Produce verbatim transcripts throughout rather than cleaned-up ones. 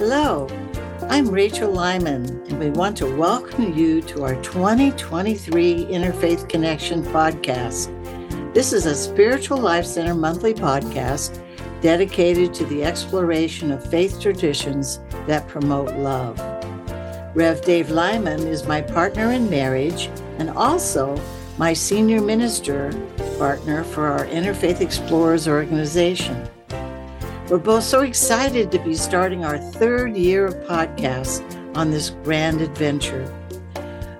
Hello, I'm Rachel Lyman, and we want to welcome you to our twenty twenty-three Interfaith Connection Podcast. This is a Spiritual Life Center monthly podcast dedicated to the exploration of faith traditions that promote love. Rev. Dave Lyman is my partner in marriage and also my senior minister partner for our Interfaith Explorers organization. We're both so excited to be starting our third year of podcasts on this grand adventure.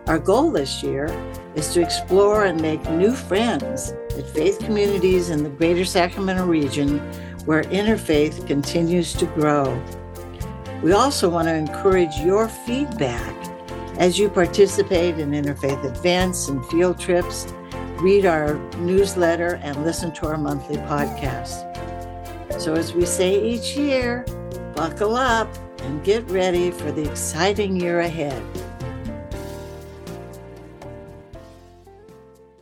Our goal this year is to explore and make new friends at faith communities in the greater Sacramento region where interfaith continues to grow. We also want to encourage your feedback as you participate in interfaith events and field trips, read our newsletter, and listen to our monthly podcasts. So as we say each year, buckle up and get ready for the exciting year ahead.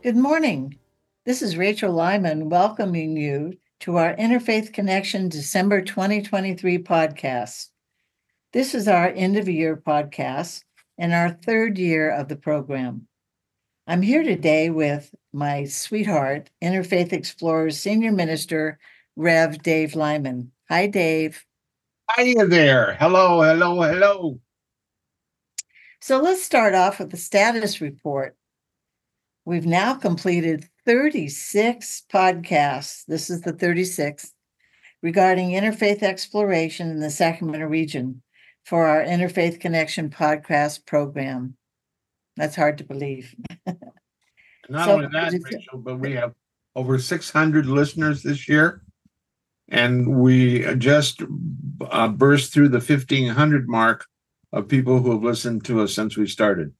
Good morning. This is Rachel Lyman welcoming you to our Interfaith Connection December twenty twenty-three podcast. This is our end of year podcast and our third year of the program. I'm here today with my sweetheart, Interfaith Explorers Senior Minister, Rev. Dave Lyman. Hi, Dave. Hiya there. Hello, hello, hello. So let's start off with the status report. We've now completed thirty-six podcasts. This is the thirty-sixth regarding interfaith exploration in the Sacramento region for our Interfaith Connection podcast program. That's hard to believe. Not so, only that, just, Rachel, but we have over six hundred listeners this year. And we just uh, burst through the fifteen hundred mark of people who have listened to us since we started.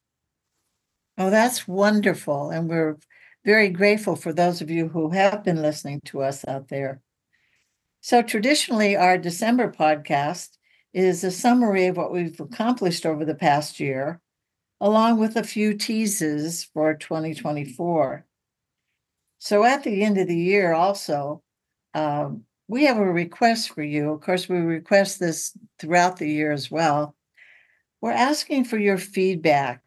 Oh, that's wonderful. And we're very grateful for those of you who have been listening to us out there. So traditionally, our December podcast is a summary of what we've accomplished over the past year, along with a few teases for twenty twenty-four. So at the end of the year also, um, we have a request for you. Of course, we request this throughout the year as well. We're asking for your feedback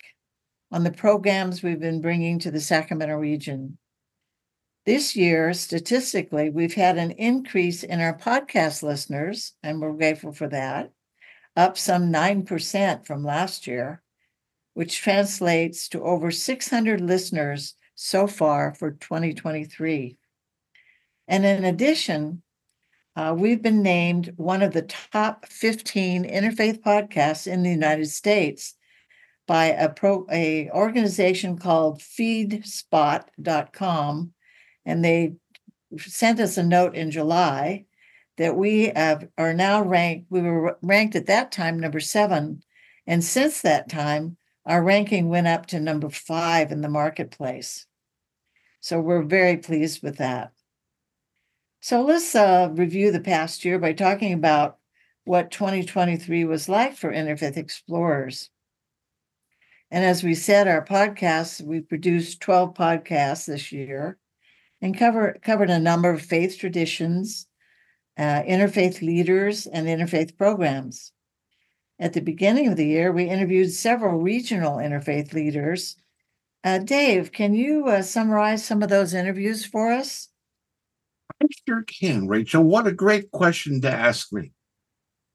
on the programs we've been bringing to the Sacramento region. This year, statistically, we've had an increase in our podcast listeners, and we're grateful for that, up some nine percent from last year, which translates to over six hundred listeners so far for twenty twenty-three. And in addition, Uh, we've been named one of the top fifteen interfaith podcasts in the United States by a pro, a organization called feedspot dot com. And they sent us a note in July that we have, are now ranked, we were ranked at that time number seven. And since that time, our ranking went up to number five in the marketplace. So we're very pleased with that. So let's uh, review the past year by talking about what twenty twenty-three was like for Interfaith Explorers. And as we said, our podcasts, we produced twelve podcasts this year and cover, covered a number of faith traditions, uh, interfaith leaders, and interfaith programs. At the beginning of the year, we interviewed several regional interfaith leaders. Uh, Dave, can you uh, summarize some of those interviews for us? I sure can, Rachel. What a great question to ask me.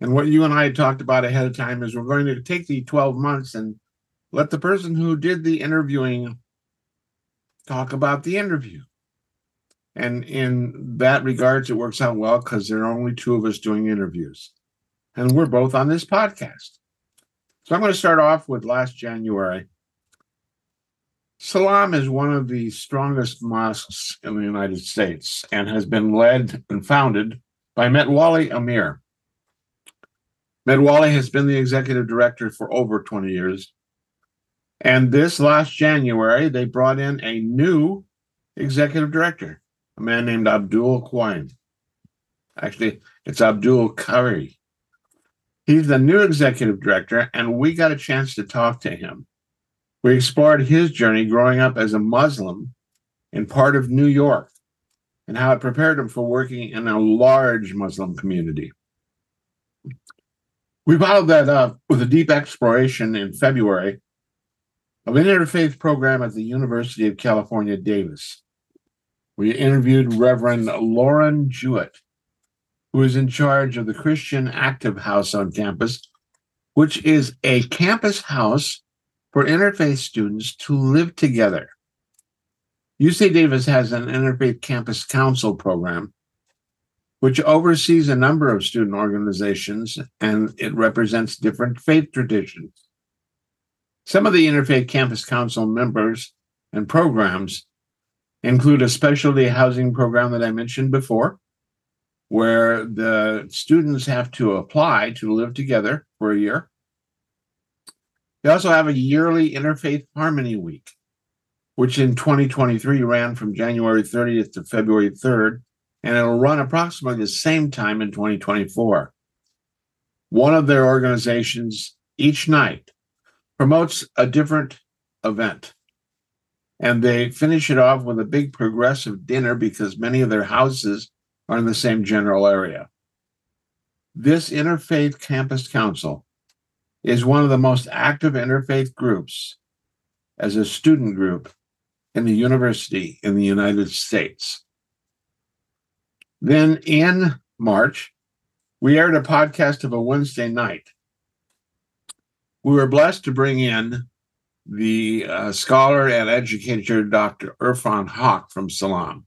And what you and I had talked about ahead of time is we're going to take the twelve months and let the person who did the interviewing talk about the interview. And in that regards, it works out well because there are only two of us doing interviews. And we're both on this podcast. So I'm going to start off with last January. Salam is one of the strongest mosques in the United States and has been led and founded by Metwali Amir. Metwali has been the executive director for over twenty years. And this last January, they brought in a new executive director, a man named Abdul Kari. Actually, it's Abdul Kari. He's the new executive director, and we got a chance to talk to him. We explored his journey growing up as a Muslim in part of New York and how it prepared him for working in a large Muslim community. We followed that up with a deep exploration in February of an interfaith program at the University of California, Davis. We interviewed Reverend Lauren Jewett, who is in charge of the Christian Active House on campus, which is a campus house for interfaith students to live together. U C Davis has an Interfaith Campus Council program, which oversees a number of student organizations, and it represents different faith traditions. Some of the Interfaith Campus Council members and programs include a specialty housing program that I mentioned before, where the students have to apply to live together for a year. They also have a yearly Interfaith Harmony Week, which in twenty twenty-three ran from January thirtieth to February third, and it'll run approximately the same time in twenty twenty-four. One of their organizations each night promotes a different event, and they finish it off with a big progressive dinner because many of their houses are in the same general area. This Interfaith Campus Council is one of the most active interfaith groups as a student group in the university in the United States. Then in March, we aired a podcast of a Wednesday night. We were blessed to bring in the uh, scholar and educator Doctor Irfan Haq from Salam.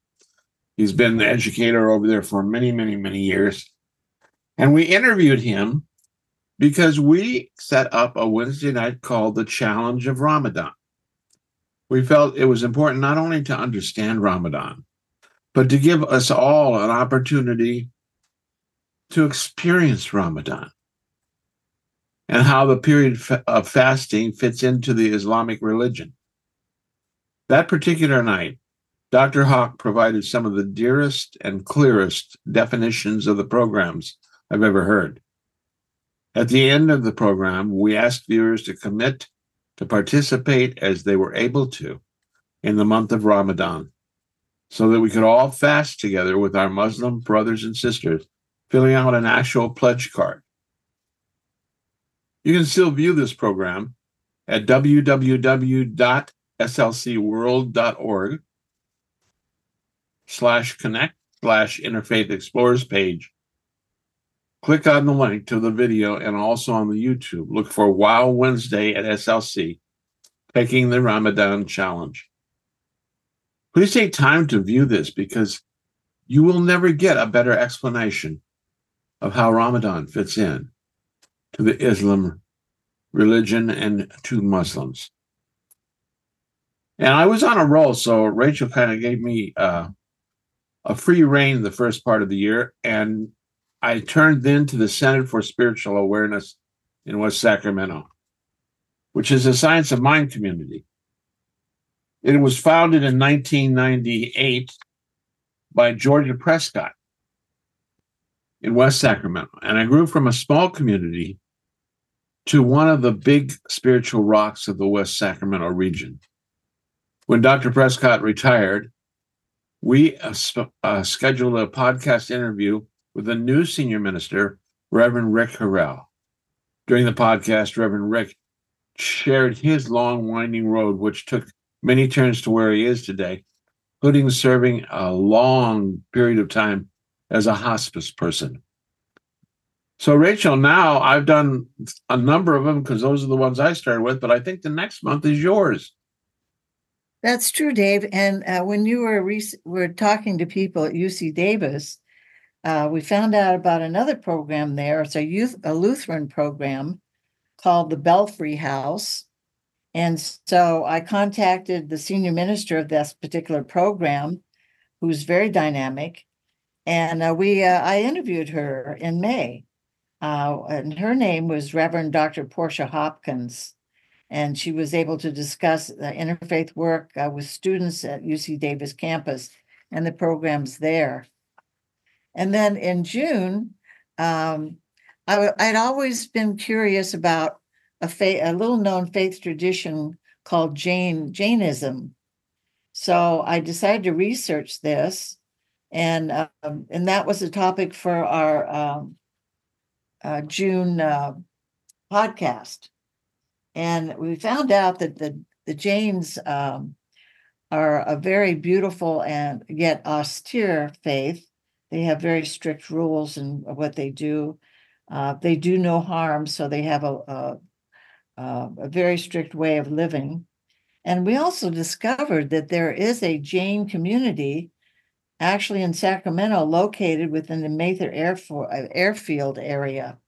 He's been the educator over there for many, many, many years. And we interviewed him because we set up a Wednesday night called The Challenge of Ramadan. We felt it was important not only to understand Ramadan, but to give us all an opportunity to experience Ramadan and how the period of fasting fits into the Islamic religion. That particular night, Doctor Haq provided some of the dearest and clearest definitions of the programs I've ever heard. At the end of the program, we asked viewers to commit to participate as they were able to in the month of Ramadan, so that we could all fast together with our Muslim brothers and sisters, filling out an actual pledge card. You can still view this program at www.slcworld.org slash connect slash Interfaith Explorers page. Click on the link to the video and also on the YouTube. Look for Wow Wednesday at S L C, Taking the Ramadan Challenge. Please take time to view this because you will never get a better explanation of how Ramadan fits in to the Islam religion and to Muslims. And I was on a roll, so Rachel kind of gave me uh, a free rein the first part of the year, and I turned then to the Center for Spiritual Awareness in West Sacramento, which is a Science of Mind community. It was founded in nineteen ninety-eight by Georgia Prescott in West Sacramento. And I grew from a small community to one of the big spiritual rocks of the West Sacramento region. When Doctor Prescott retired, we uh, uh, scheduled a podcast interview with a new senior minister, Reverend Rick Harrell. During the podcast, Reverend Rick shared his long, winding road, which took many turns to where he is today, including serving a long period of time as a hospice person. So, Rachel, now I've done a number of them because those are the ones I started with, but I think the next month is yours. That's true, Dave. And uh, when you were, re- were talking to people at U C Davis, uh, we found out about another program there. It's a, youth, a Lutheran program called the Belfry House. And so I contacted the senior minister of this particular program, who's very dynamic, and uh, we uh, I interviewed her in May, uh, and her name was Reverend Doctor Portia Hopkins, and she was able to discuss uh, interfaith work uh, with students at U C Davis campus and the programs there. And then in June, um, I w- I'd always been curious about A, faith, a little-known faith tradition called Jain, Jainism. So I decided to research this, and um, and that was the topic for our um, uh, June uh, podcast. And we found out that the, the Jains um, are a very beautiful and yet austere faith. They have very strict rules in what they do. Uh, they do no harm, so they have a, a, a very strict way of living. And we also discovered that there is a Jain community actually in Sacramento, located within the Mather Airfor- Airfield area.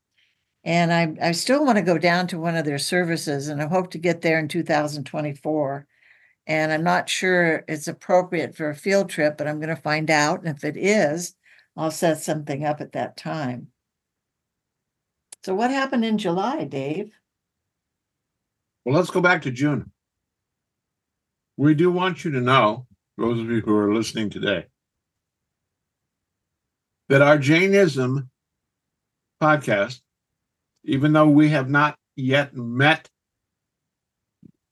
And I, I still want to go down to one of their services, and I hope to get there in two thousand twenty-four. And I'm not sure it's appropriate for a field trip, but I'm going to find out. And if it is, I'll set something up at that time. So what happened in July, Dave? Well, let's go back to June. We do want you to know, those of you who are listening today, that our Jainism podcast, even though we have not yet met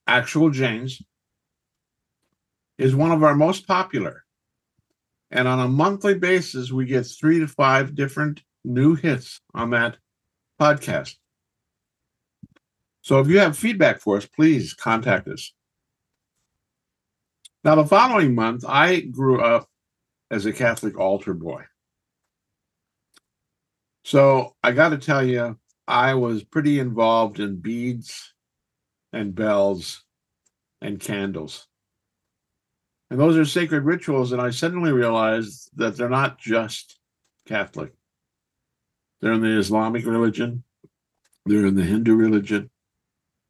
actual Jains, is one of our most popular. And on a monthly basis, we get three to five different new hits on that podcast. So if you have feedback for us, please contact us. Now, the following month, I grew up as a Catholic altar boy. So I got to tell you, I was pretty involved in beads and bells and candles. And those are sacred rituals, and I suddenly realized that they're not just Catholic. They're in the Islamic religion. They're in the Hindu religion.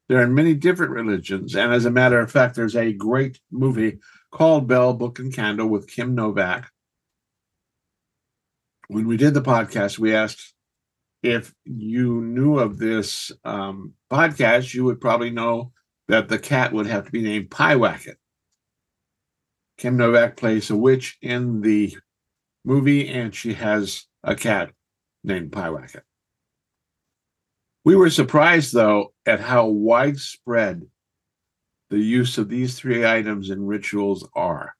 They're in many different religions. And as a matter of fact, there's a great movie called Bell, Book, and Candle with Kim Novak. When we did the podcast, we asked if you knew of this um, podcast, you would probably know that the cat would have to be named Piewacket. Kim Novak plays a witch in the movie, and she has a cat named Piewacket. We were surprised, though, at how widespread the use of these three items in rituals are.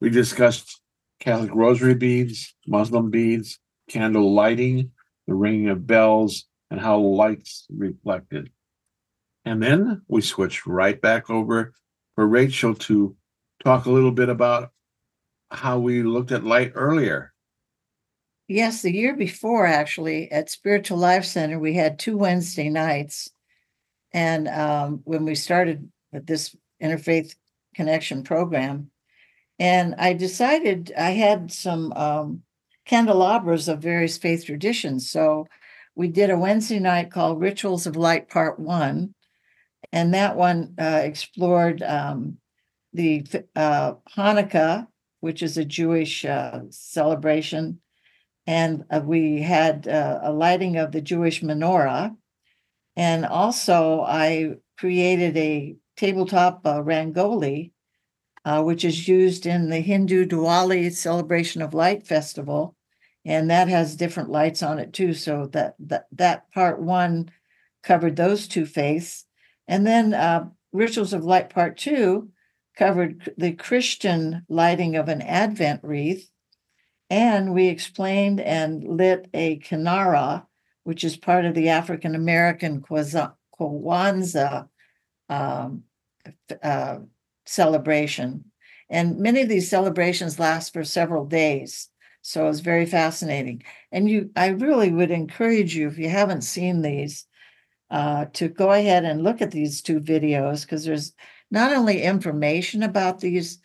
We discussed Catholic rosary beads, Muslim beads, candle lighting, the ringing of bells, and how light's reflected. And then we switched right back over for Rachel to talk a little bit about how we looked at light earlier. Yes, the year before, actually, at Spiritual Life Center, we had two Wednesday nights. And um, when we started with this Interfaith Connection program, and I decided I had some um, candelabras of various faith traditions. So we did a Wednesday night called Rituals of Light Part One. And that one uh, explored um, the uh, Hanukkah, which is a Jewish uh, celebration. And uh, we had uh, a lighting of the Jewish menorah. And also I created a tabletop uh, rangoli, uh, which is used in the Hindu Diwali Celebration of Light Festival. And that has different lights on it too. So that that, that part one covered those two faiths. And then uh, Rituals of Light part two covered the Christian lighting of an Advent wreath. And we explained and lit a kinara, which is part of the African American Kwanzaa um, uh, celebration. And many of these celebrations last for several days. So it's very fascinating. And you, I really would encourage you, if you haven't seen these, uh, to go ahead and look at these two videos, because there's not only information about these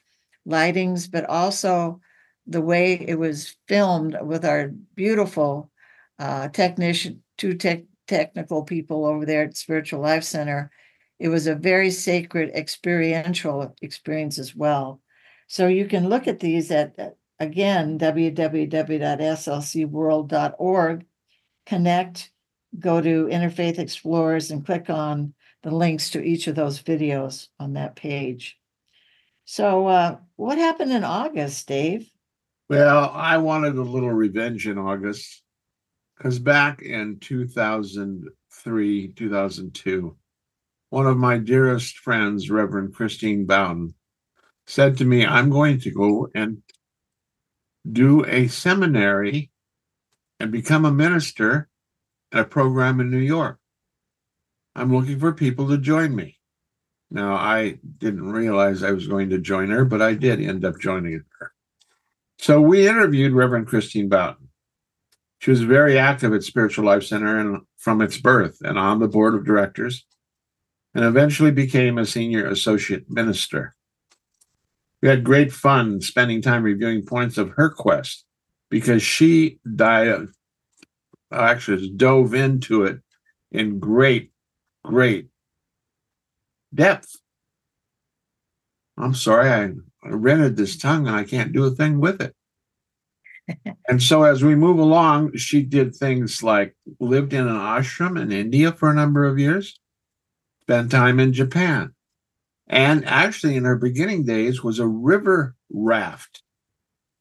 lightings, but also the way it was filmed with our beautiful uh, technician, two tech, technical people over there at Spiritual Life Center. It was a very sacred experiential experience as well. So you can look at these at, again, w w w dot s l c world dot org. Connect, go to Interfaith Explorers and click on the links to each of those videos on that page. So uh, what happened in August, Dave? Well, I wanted a little revenge in August, because back in two thousand three, two thousand two, one of my dearest friends, Reverend Christine Bowden, said to me, I'm going to go and do a seminary and become a minister at a program in New York. I'm looking for people to join me. Now, I didn't realize I was going to join her, but I did end up joining her. So we interviewed Reverend Christine Bowden. She was very active at Spiritual Life Center and from its birth and on the board of directors, and eventually became a senior associate minister. We had great fun spending time reviewing points of her quest because she died, actually dove into it in great, great depth. I'm sorry, I rented this tongue and I can't do a thing with it. And so as we move along, she did things like lived in an ashram in India for a number of years, spent time in Japan, and actually in her beginning days was a river raft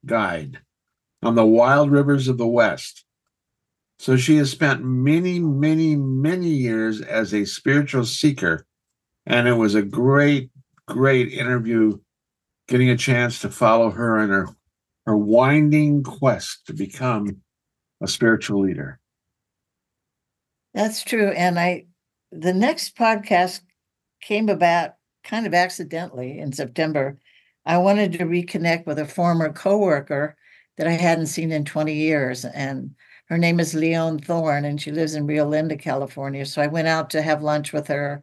guide on the wild rivers of the West. So she has spent many, many, many years as a spiritual seeker. And it was a great, great interview, getting a chance to follow her in her, her winding quest to become a spiritual leader. That's true. And I, the next podcast came about kind of accidentally in September. I wanted to reconnect with a former coworker that I hadn't seen in twenty years. And her name is Leon Thorne, and she lives in Rio Linda, California. So I went out to have lunch with her,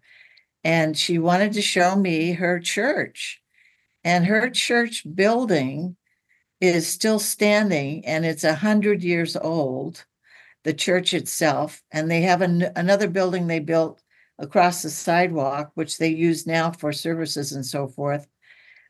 and she wanted to show me her church. And her church building is still standing, and it's one hundred years old, the church itself. And they have an, another building they built across the sidewalk, which they use now for services and so forth.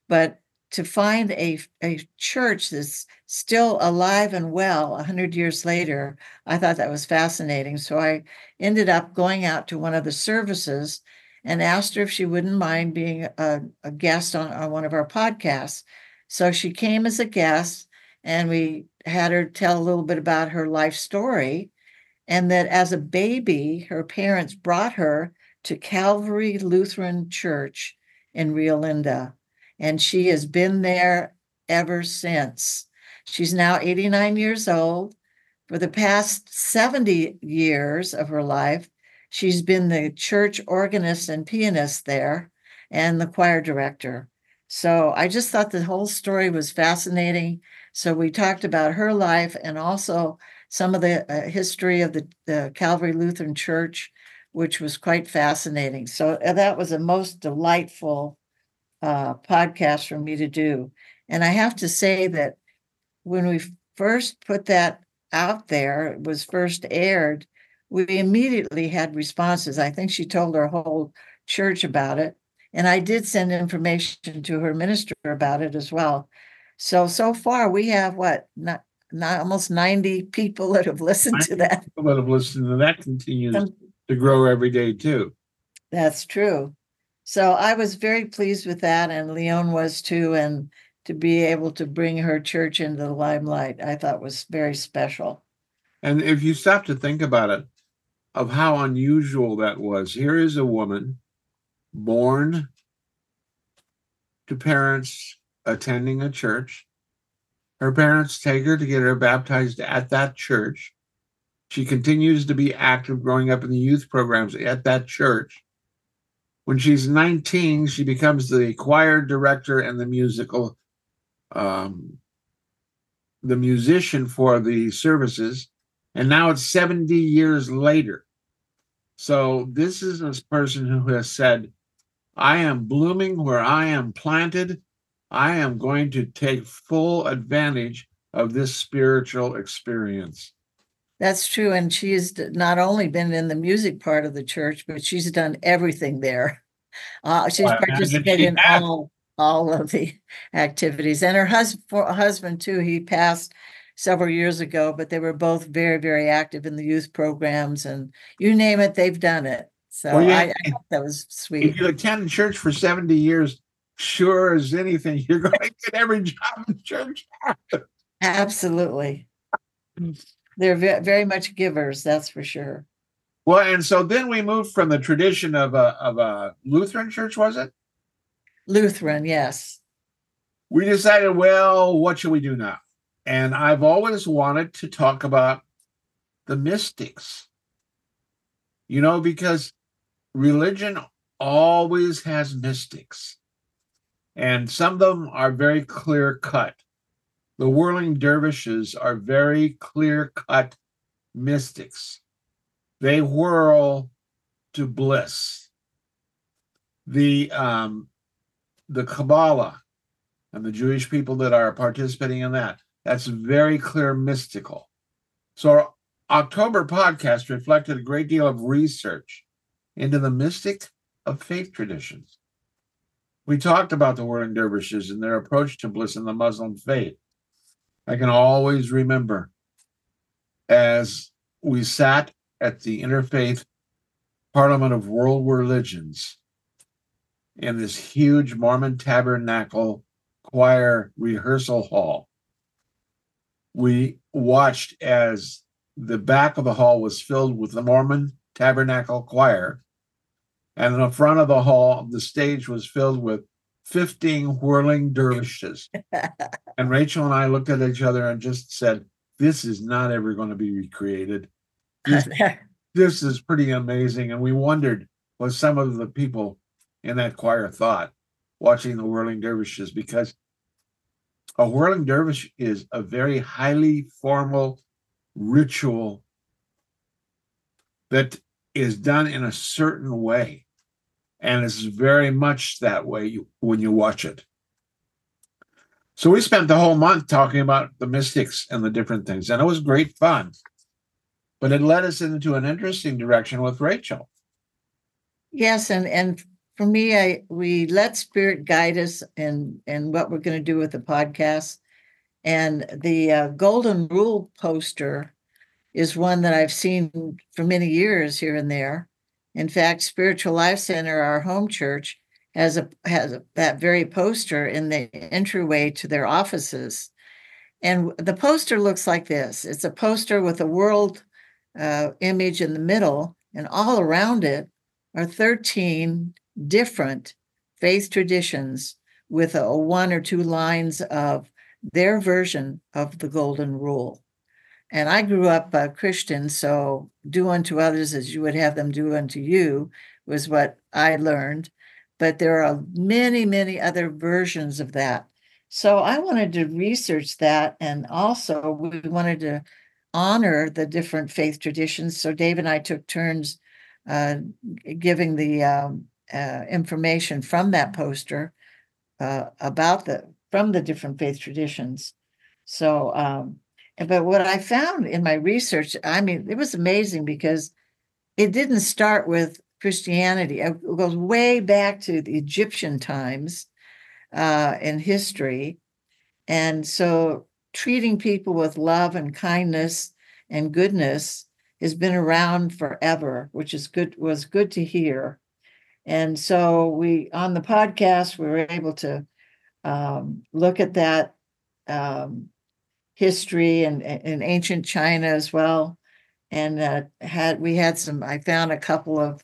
But to find a, a church that's still alive and well one hundred years later, I thought that was fascinating. So I ended up going out to one of the services and asked her if she wouldn't mind being a, a guest on, on one of our podcasts. So she came as a guest, and we had her tell a little bit about her life story, and that as a baby, her parents brought her to Calvary Lutheran Church in Rio Linda. And she has been there ever since. She's now eighty-nine years old. For the past seventy years of her life, she's been the church organist and pianist there and the choir director. So I just thought the whole story was fascinating. So we talked about her life and also some of the uh, history of the, the Calvary Lutheran Church, which was quite fascinating. So that was a most delightful Uh, podcast for me to do. And I have to say that when we first put that out there, it was first aired, we immediately had responses. I think she told her whole church about it. And I did send information to her minister about it as well. So, so far we have what, not, not almost ninety people that have listened to that. People that have listened to that continues Some, to grow every day too. That's true. So I was very pleased with that, and Leon was too, and to be able to bring her church into the limelight, I thought was very special. And if you stop to think about it, of how unusual that was, here is a woman born to parents attending a church. Her parents take her to get her baptized at that church. She continues to be active growing up in the youth programs at that church. When she's nineteen, she becomes the choir director and the musical, um, the musician for the services. And now it's seventy years later. So this is this person who has said, I am blooming where I am planted. I am going to take full advantage of this spiritual experience. That's true. And she has not only been in the music part of the church, but she's done everything there. Uh, she's well, participated she in all, all of the activities. And her hus- for, husband, too, he passed several years ago, but they were both very, very active in the youth programs. And you name it, they've done it. So well, yeah, I, I thought that was sweet. If you attend church for seventy years, sure as anything, you're going to get every job in church. Absolutely. They're very much givers, that's for sure. Well, and so then we moved from the tradition of a, of a Lutheran church, was it? Lutheran, yes. We decided, well, what should we do now? And I've always wanted to talk about the mystics. You know, because religion always has mystics, and some of them are very clear-cut. The whirling dervishes are very clear-cut mystics. They whirl to bliss. The um, the Kabbalah and the Jewish people that are participating in that, that's very clear mystical. So our October podcast reflected a great deal of research into the mystic of faith traditions. We talked about the whirling dervishes and their approach to bliss in the Muslim faith. I can always remember as we sat at the Interfaith Parliament of World Religions in this huge Mormon Tabernacle Choir rehearsal hall. We watched as the back of the hall was filled with the Mormon Tabernacle Choir, and the front of the hall, the stage was filled with fifteen whirling dervishes. And Rachel and I looked at each other and just said, this is not ever going to be recreated. This, this is pretty amazing. And we wondered what some of the people in that choir thought watching the whirling dervishes, because a whirling dervish is a very highly formal ritual that is done in a certain way. And it's very much that way you, when you watch it. So we spent the whole month talking about the mystics and the different things, and it was great fun. But it led us into an interesting direction with Rachel. Yes, and and for me, I we let Spirit guide us in, in what we're going to do with the podcast. And the uh, Golden Rule poster is one that I've seen for many years here and there. In fact, Spiritual Life Center, our home church, has a has a, that very poster in the entryway to their offices. And the poster looks like this. It's a poster with a world uh, image in the middle, and all around it are thirteen different faith traditions with a, a one or two lines of their version of the Golden Rule. And I grew up a Christian, so do unto others as you would have them do unto you was what I learned. But there are many, many other versions of that. So I wanted to research that, and also we wanted to honor the different faith traditions. So Dave and I took turns uh, giving the um, uh, information from that poster uh, about the from the different faith traditions. So, um, but what I found in my research, I mean, it was amazing because it didn't start with Christianity. It goes way back to the Egyptian times uh, in history. And so treating people with love and kindness and goodness has been around forever, which is good, was good to hear. And so we, on the podcast, we were able to um, look at that um, history and in ancient China as well. And uh, had we had some, I found a couple of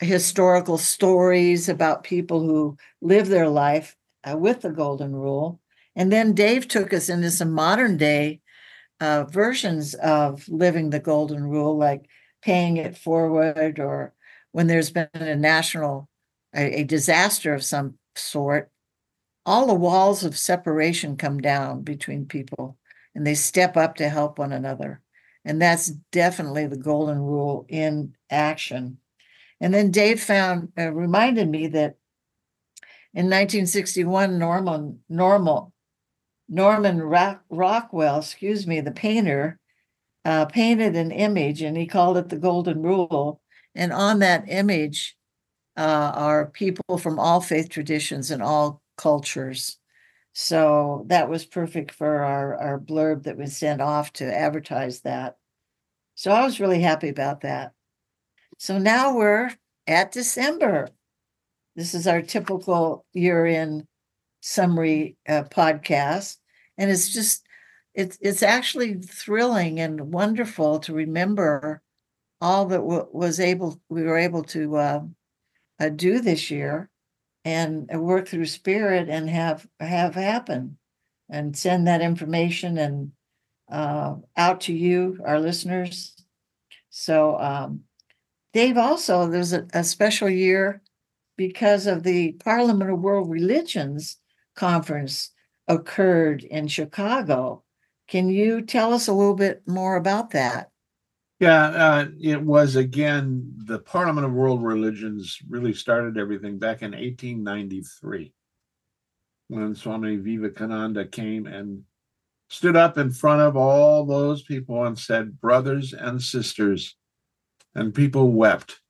historical stories about people who live their life uh, with the Golden Rule. And then Dave took us into some modern day uh, versions of living the Golden Rule, like paying it forward, or when there's been a national, a, a disaster of some sort, all the walls of separation come down between people and they step up to help one another. And that's definitely the Golden Rule in action. And then Dave found uh, reminded me that in nineteen sixty-one, Norman Normal Norman Rock, Rockwell, excuse me, the painter, uh, painted an image, and he called it the Golden Rule. And on that image uh, are people from all faith traditions and all cultures. So that was perfect for our, our blurb that we sent off to advertise that. So I was really happy about that. So now we're at December. This is our typical year-end summary uh, podcast. And it's just, it's it's actually thrilling and wonderful to remember all that w- was able, we were able to uh, uh, do this year and work through Spirit and have, have happen and send that information and uh, out to you, our listeners. So, um, Dave, also, there's a, a special year because of the Parliament of World Religions conference occurred in Chicago. Can you tell us a little bit more about that? Yeah, uh, it was, again, the Parliament of World Religions really started everything back in eighteen ninety-three when Swami Vivekananda came and stood up in front of all those people and said, brothers and sisters, and people wept.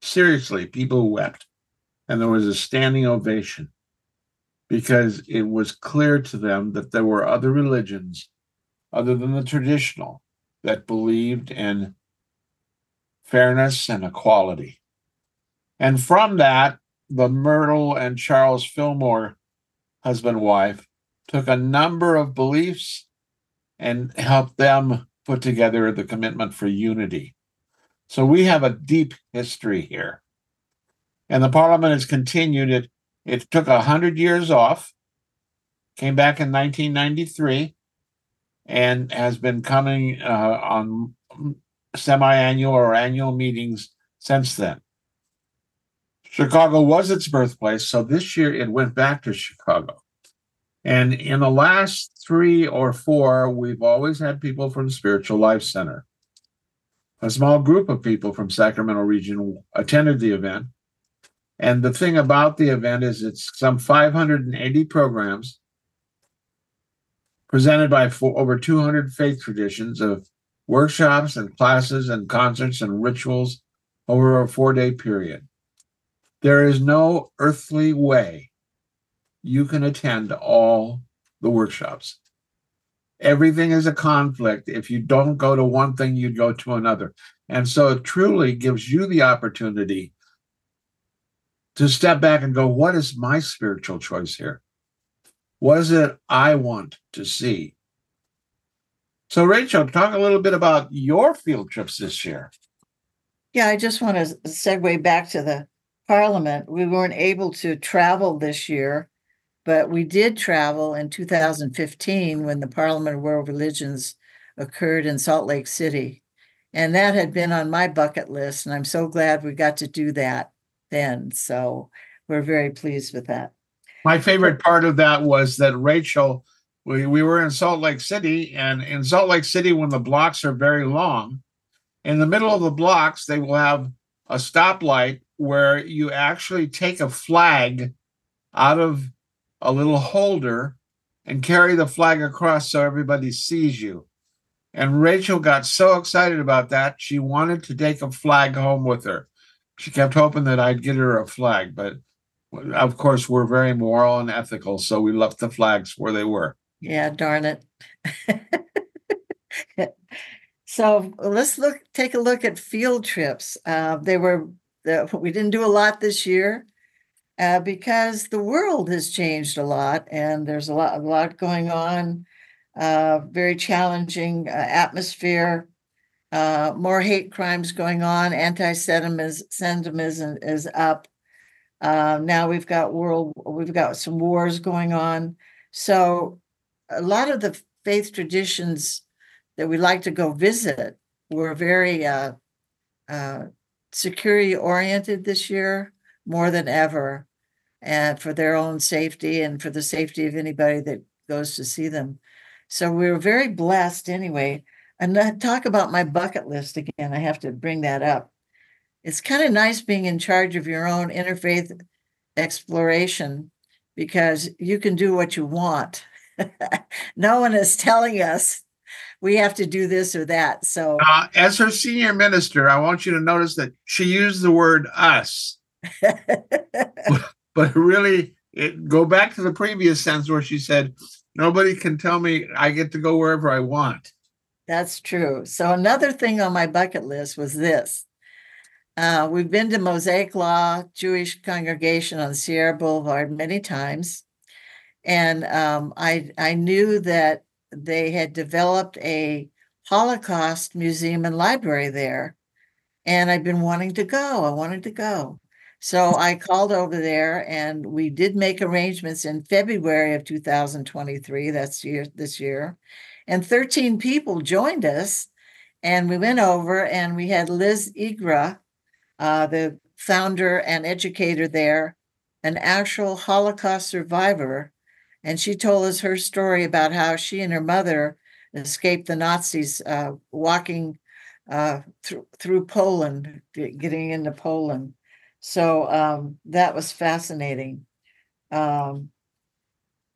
Seriously, people wept. And there was a standing ovation because it was clear to them that there were other religions other than the traditional that believed in fairness and equality. And from that, the Myrtle and Charles Fillmore husband-wife took a number of beliefs and helped them put together the commitment for unity. So we have a deep history here. And the Parliament has continued it. It took one hundred years off, came back in nineteen ninety-three, and has been coming uh, on semi-annual or annual meetings since then. Chicago was its birthplace, so this year it went back to Chicago. And in the last three or four, we've always had people from Spiritual Life Center. A small group of people from Sacramento region attended the event. And the thing about the event is it's some five hundred eighty programs presented by four, over two hundred faith traditions of workshops and classes and concerts and rituals over a four-day period. There is no earthly way you can attend all the workshops. Everything is a conflict. If you don't go to one thing, you go to another. And so it truly gives you the opportunity to step back and go, what is my spiritual choice here? What is it I want to see? So, Rachel, talk a little bit about your field trips this year. Yeah, I just want to segue back to the Parliament. We weren't able to travel this year, but we did travel in two thousand fifteen when the Parliament of World Religions occurred in Salt Lake City. And that had been on my bucket list, and I'm so glad we got to do that then. So we're very pleased with that. My favorite part of that was that Rachel, we, we were in Salt Lake City, and in Salt Lake City, when the blocks are very long, in the middle of the blocks, they will have a stoplight where you actually take a flag out of a little holder and carry the flag across so everybody sees you. And Rachel got so excited about that, she wanted to take a flag home with her. She kept hoping that I'd get her a flag, but of course, we're very moral and ethical, so we left the flags where they were. Yeah, darn it. So let's look. Take a look at field trips. Uh, they were uh, we didn't do a lot this year uh, because the world has changed a lot, and there's a lot, a lot going on. Uh, very challenging uh, atmosphere. Uh, more hate crimes going on. Anti-Semitism is up. Uh, now we've got world, we've got some wars going on. So a lot of the faith traditions that we like to go visit were very uh, uh, security oriented this year, more than ever, and for their own safety and for the safety of anybody that goes to see them. So we were very blessed anyway. And talk about my bucket list again. I have to bring that up. It's kind of nice being in charge of your own interfaith exploration because you can do what you want. No one is telling us we have to do this or that. So, uh, as her senior minister, I want you to notice that she used the word us. But really, it, go back to the previous sentence where she said, nobody can tell me I get to go wherever I want. That's true. So another thing on my bucket list was this. Uh, we've been to Mosaic Law Jewish Congregation on Sierra Boulevard many times, and um, I I knew that they had developed a Holocaust museum and library there, and I've been wanting to go. I wanted to go, so I called over there, and we did make arrangements in February of two thousand twenty-three. That's year this year, and thirteen people joined us, and we went over, and we had Liz Igra uh, the founder and educator there, an actual Holocaust survivor. And she told us her story about how she and her mother escaped the Nazis uh, walking uh, th- through Poland, getting into Poland. So um, that was fascinating. Um,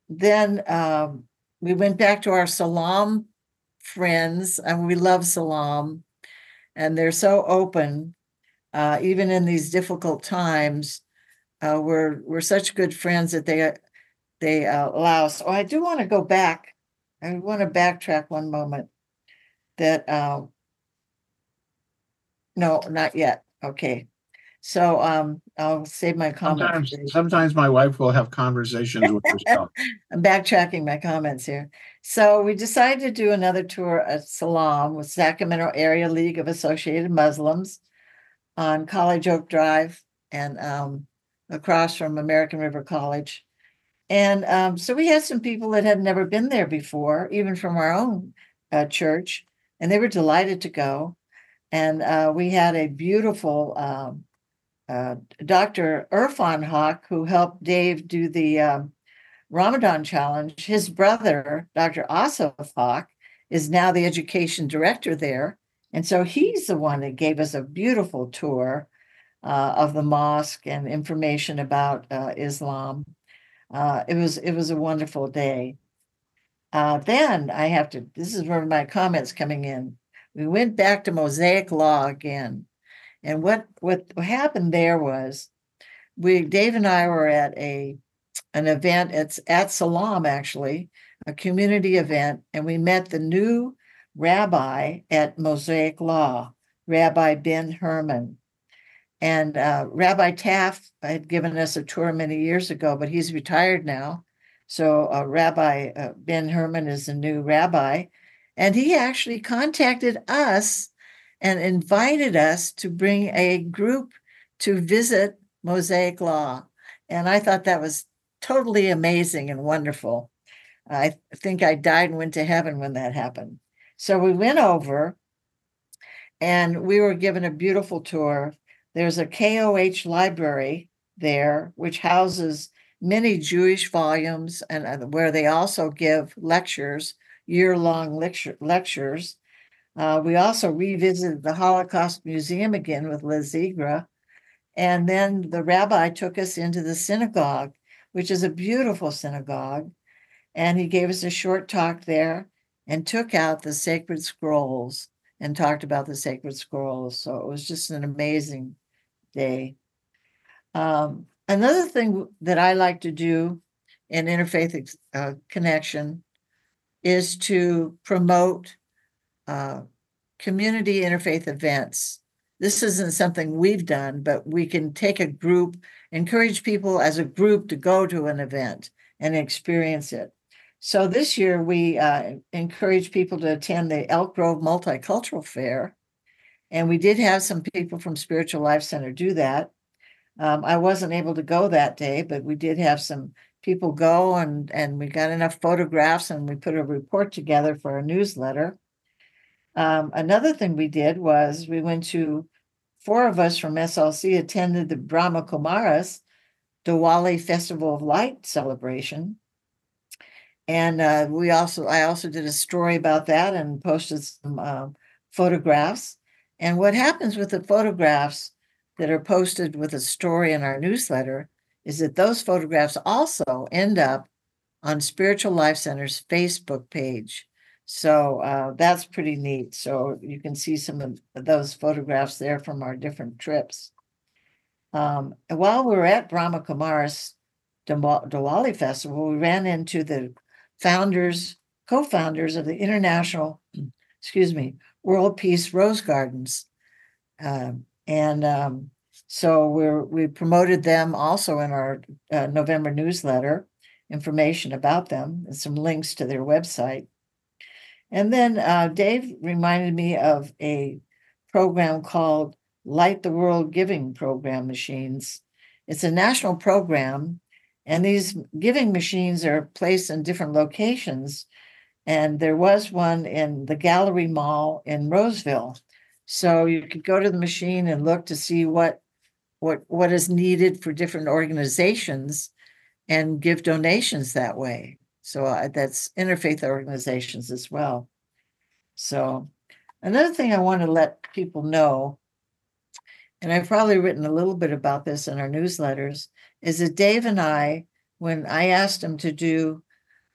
then um, we went back to our Salam friends, and we love Salam, and they're so open, uh, even in these difficult times. Uh, we're we're such good friends that they they uh, allow us. Oh, I do want to go back. I want to backtrack one moment. That uh, no, not yet. Okay. So um, I'll save my comments. Sometimes, sometimes my wife will have conversations with herself. I'm backtracking my comments here. So we decided to do another tour at Salam with Sacramento Area League of Associated Muslims on College Oak Drive and um, across from American River College. And um, so we had some people that had never been there before, even from our own uh, church, and they were delighted to go. And uh, we had a beautiful... Um, Uh, Doctor Irfan Haq, who helped Dave do the uh, Ramadan challenge, his brother, Doctor Asaf Haq, is now the education director there. And so he's the one that gave us a beautiful tour uh, of the mosque and information about uh, Islam. Uh, it was it was a wonderful day. Uh, then I have to, this is one of my comments coming in. We went back to Mosaic Law again. And what, what happened there was, we Dave and I were at a an event at, at Salam, actually, a community event, and we met the new rabbi at Mosaic Law, Rabbi Ben Herman. And uh, Rabbi Taff had given us a tour many years ago, but he's retired now. So uh, Rabbi uh, Ben Herman is the new rabbi. And he actually contacted us and invited us to bring a group to visit Mosaic Law. And I thought that was totally amazing and wonderful. I think I died and went to heaven when that happened. So we went over, and we were given a beautiful tour. There's a K O H library there, which houses many Jewish volumes, and where they also give lectures, year-long lecture, lectures. Uh, we also revisited the Holocaust Museum again with Liz Igra. And then the rabbi took us into the synagogue, which is a beautiful synagogue. And he gave us a short talk there and took out the sacred scrolls and talked about the sacred scrolls. So it was just an amazing day. Um, another thing that I like to do in Interfaith uh, Connection is to promote Uh, community interfaith events. This isn't something we've done, but we can take a group, encourage people as a group to go to an event and experience it. So this year we uh, encouraged people to attend the Elk Grove Multicultural Fair. And we did have some people from Spiritual Life Center do that. Um, I wasn't able to go that day, but we did have some people go, and, and we got enough photographs and we put a report together for our newsletter. Um, another thing we did was we went to, four of us from S L C attended the Brahma Kumaris Diwali Festival of Light celebration. And uh, we also, I also did a story about that and posted some uh, photographs. And what happens with the photographs that are posted with a story in our newsletter is that those photographs also end up on Spiritual Life Center's Facebook page. So uh, that's pretty neat. So you can see some of those photographs there from our different trips. Um, and while we were at Brahma Kumaris Diwali Festival, we ran into the founders, co-founders of the International, excuse me, World Peace Rose Gardens. Um, and um, so we're, we promoted them also in our uh, November newsletter, information about them and some links to their website. And then uh, Dave reminded me of a program called Light the World Giving Program Machines. It's a national program, and these giving machines are placed in different locations. And there was one in the Gallery Mall in Roseville So you could go to the machine and look to see what what what is needed for different organizations and give donations that way. So uh, that's interfaith organizations as well. So another thing I want to let people know, and I've probably written a little bit about this in our newsletters, is that Dave and I, when I asked him to do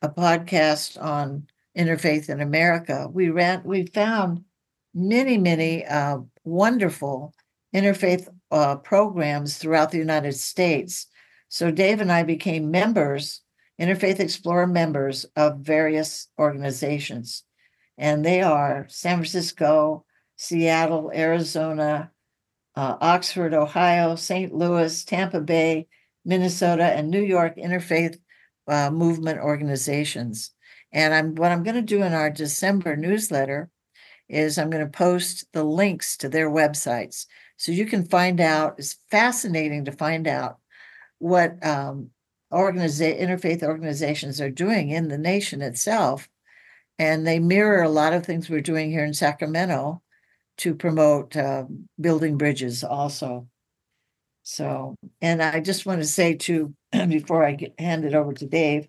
a podcast on interfaith in America, we ran, we found many, many uh, wonderful interfaith uh, programs throughout the United States. So Dave and I became members, Interfaith Explorer members of various organizations. And they are San Francisco, Seattle, Arizona, uh, Oxford, Ohio, Saint Louis, Tampa Bay, Minnesota, and New York Interfaith uh, Movement organizations. And I'm what I'm going to do in our December newsletter is I'm going to post the links to their websites so you can find out. It's fascinating to find out what um, organiza- interfaith organizations are doing in the nation itself. And they mirror a lot of things we're doing here in Sacramento to promote uh, building bridges also. So, and I just want to say too, before I get, hand it over to Dave,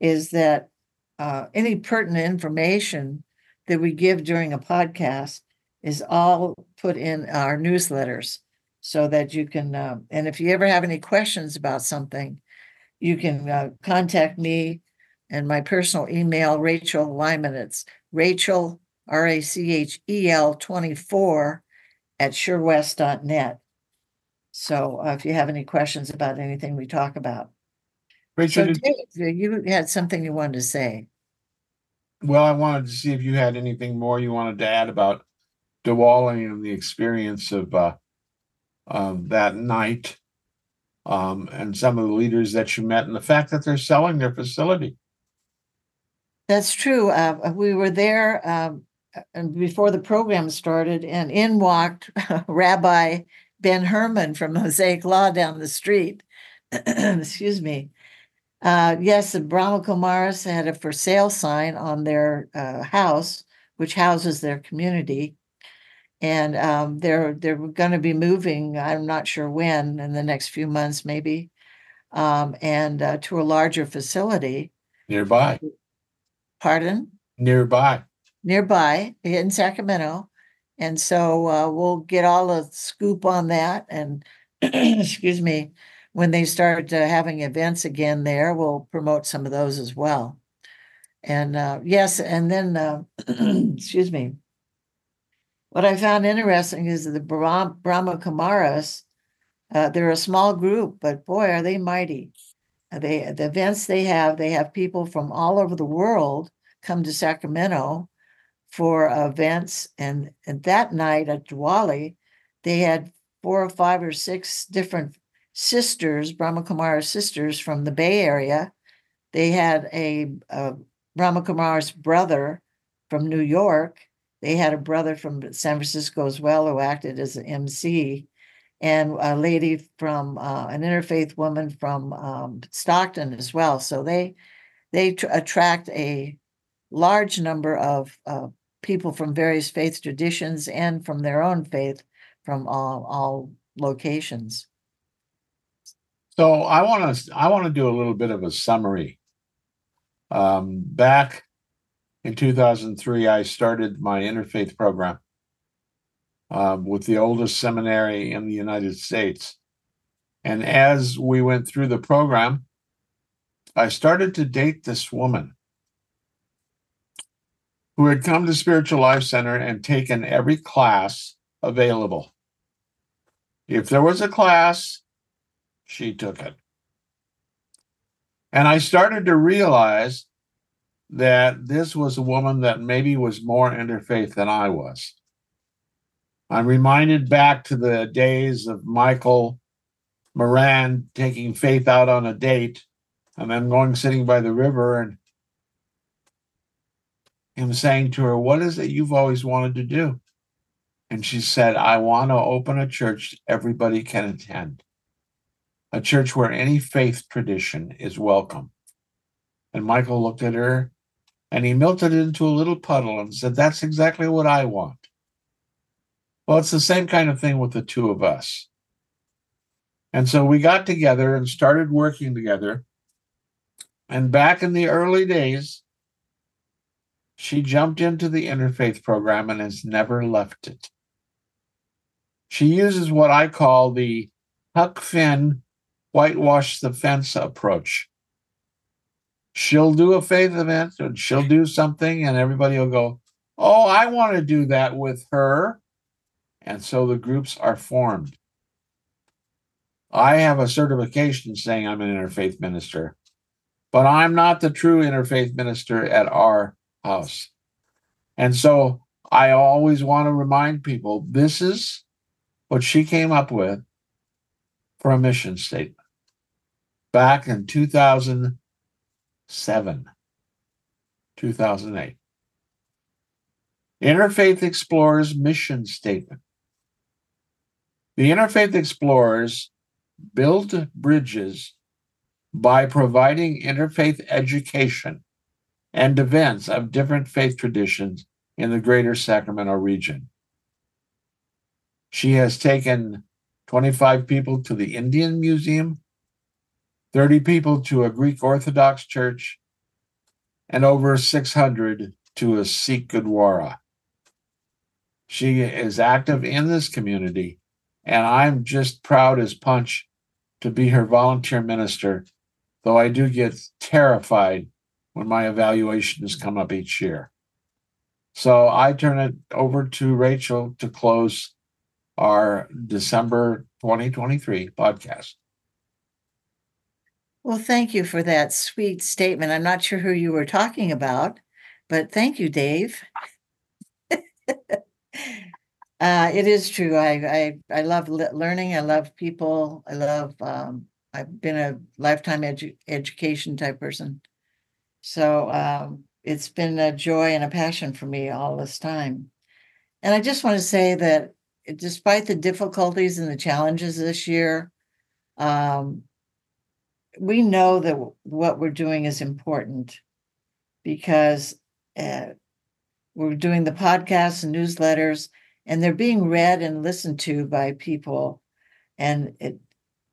is that uh, any pertinent information that we give during a podcast is all put in our newsletters so that you can, uh, and if you ever have any questions about something, you can uh, contact me and my personal email, Rachel Lyman. It's Rachel, R A C H E L twenty-four at surewest dot net. So uh, if you have any questions about anything we talk about. Rachel, so Dave, you had something you wanted to say. Well, I wanted to see if you had anything more you wanted to add about Diwali and the experience of uh, uh, that night um, and some of the leaders that you met and the fact that they're selling their facility. That's true. Uh, we were there um, before the program started, and in walked Rabbi Ben Herman from Mosaic Law down the street. Excuse me. Uh, yes, the Brahma Kumaris had a for sale sign on their uh, house, which houses their community. And um, they're they're going to be moving, I'm not sure when, in the next few months maybe, um, and uh, to a larger facility. Nearby. Pardon? Nearby. Nearby in Sacramento. And so uh, we'll get all the scoop on that. And excuse me, when they start uh, having events again there, we'll promote some of those as well. And uh, yes, and then, uh, excuse me, what I found interesting is that the Brahma, Brahma Kumaris, uh, they're a small group, but boy, are they mighty. They, the events they have, they have people from all over the world come to Sacramento for events. And, and that night at Diwali, they had four or five or six different sisters, Brahma Kumaris sisters from the Bay Area. They had a, a Brahma Kumaris brother from New York. They had a brother from San Francisco as well who acted as an M C. And a lady from uh, an interfaith woman from um, Stockton as well. So they they tr- attract a large number of uh, people from various faith traditions and from their own faith from all, all locations. So I want to I want to do a little bit of a summary. Um, back in two thousand three, I started my interfaith program. Uh, with the oldest seminary in the United States. And as we went through the program, I started to date this woman who had come to Spiritual Life Center and taken every class available. If there was a class, she took it. And I started to realize that this was a woman that maybe was more interfaith than I was. I'm reminded back to the days of Michael Moran taking Faith out on a date and then going sitting by the river and him saying to her, "What is it you've always wanted to do?" And she said, "I want to open a church everybody can attend, a church where any faith tradition is welcome." And Michael looked at her and he melted into a little puddle and said, "That's exactly what I want." Well, it's the same kind of thing with the two of us. And so we got together and started working together. And back in the early days, she jumped into the interfaith program and has never left it. She uses what I call the Huck Finn whitewash the fence approach. She'll do a faith event and she'll do something and everybody will go, oh, I want to do that with her. And so the groups are formed. I have a certification saying I'm an interfaith minister, but I'm not the true interfaith minister at our house. And so I always want to remind people, this is what she came up with for a mission statement back in two thousand seven, two thousand eight. Interfaith Explorers mission statement. The Interfaith Explorers build bridges by providing interfaith education and events of different faith traditions in the greater Sacramento region. She has taken twenty-five people to the Indian Museum, thirty people to a Greek Orthodox church, and over six hundred to a Sikh Gurdwara. She is active in this community, and I'm just proud as punch to be her volunteer minister, though I do get terrified when my evaluations come up each year. So I turn it over to Rachel to close our December twenty twenty-three podcast. Well, thank you for that sweet statement. I'm not sure who you were talking about, but thank you, Dave. uh, it is true. I, I, I love learning. I love people. I love, um, I've been a lifetime edu- education type person. So um, it's been a joy and a passion for me all this time. And I just want to say that despite the difficulties and the challenges this year, um, we know that w- what we're doing is important because uh, we're doing the podcasts and newsletters, and they're being read and listened to by people. And it,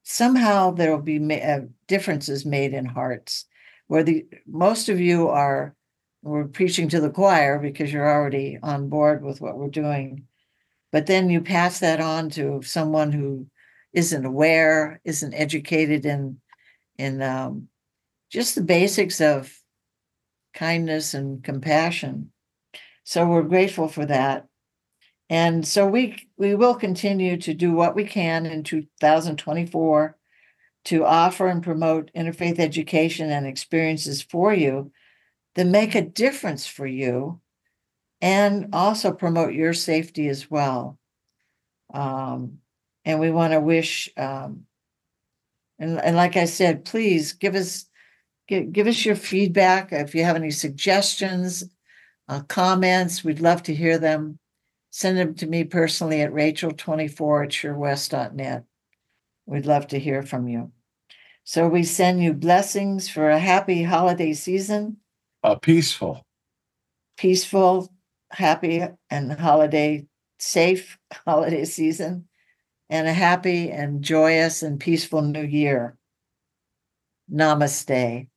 somehow there will be ma- uh, differences made in hearts. Where the most of you are, we're preaching to the choir because you're already on board with what we're doing. But then you pass that on to someone who isn't aware, isn't educated in in um, just the basics of kindness and compassion. So we're grateful for that. And so we we will continue to do what we can in two thousand twenty-four to offer and promote interfaith education and experiences for you that make a difference for you and also promote your safety as well. Um, and we want to wish, um, and, and like I said, please give us give, give us your feedback. If you have any suggestions, uh, comments, we'd love to hear them. Send them to me personally at rachel twenty-four at sure west dot net. We'd love to hear from you. So we send you blessings for a happy holiday season. A peaceful. Peaceful, happy, and holiday, safe holiday season. And a happy and joyous and peaceful new year. Namaste.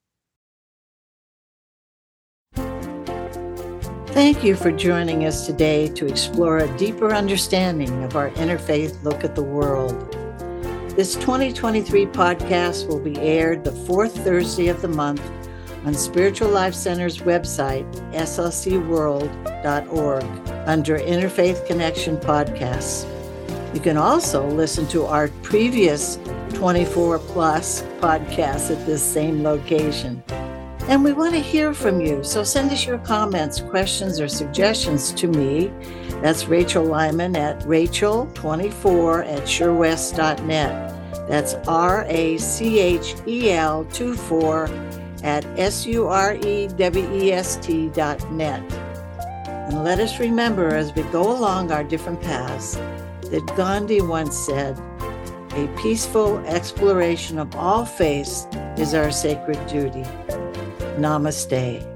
Thank you for joining us today to explore a deeper understanding of our interfaith look at the world. This twenty twenty-three podcast will be aired the fourth Thursday of the month on Spiritual Life Center's website, s l c world dot org, under Interfaith Connection Podcasts. You can also listen to our previous twenty-four plus podcasts at this same location. And we want to hear from you, so send us your comments, questions, or suggestions to me. That's Rachel Lyman at rachel twenty-four at sure west dot net. That's R A C H E L two four at S U R E W E S T dot net. And let us remember as we go along our different paths that Gandhi once said, "A peaceful exploration of all faiths is our sacred duty." Namaste.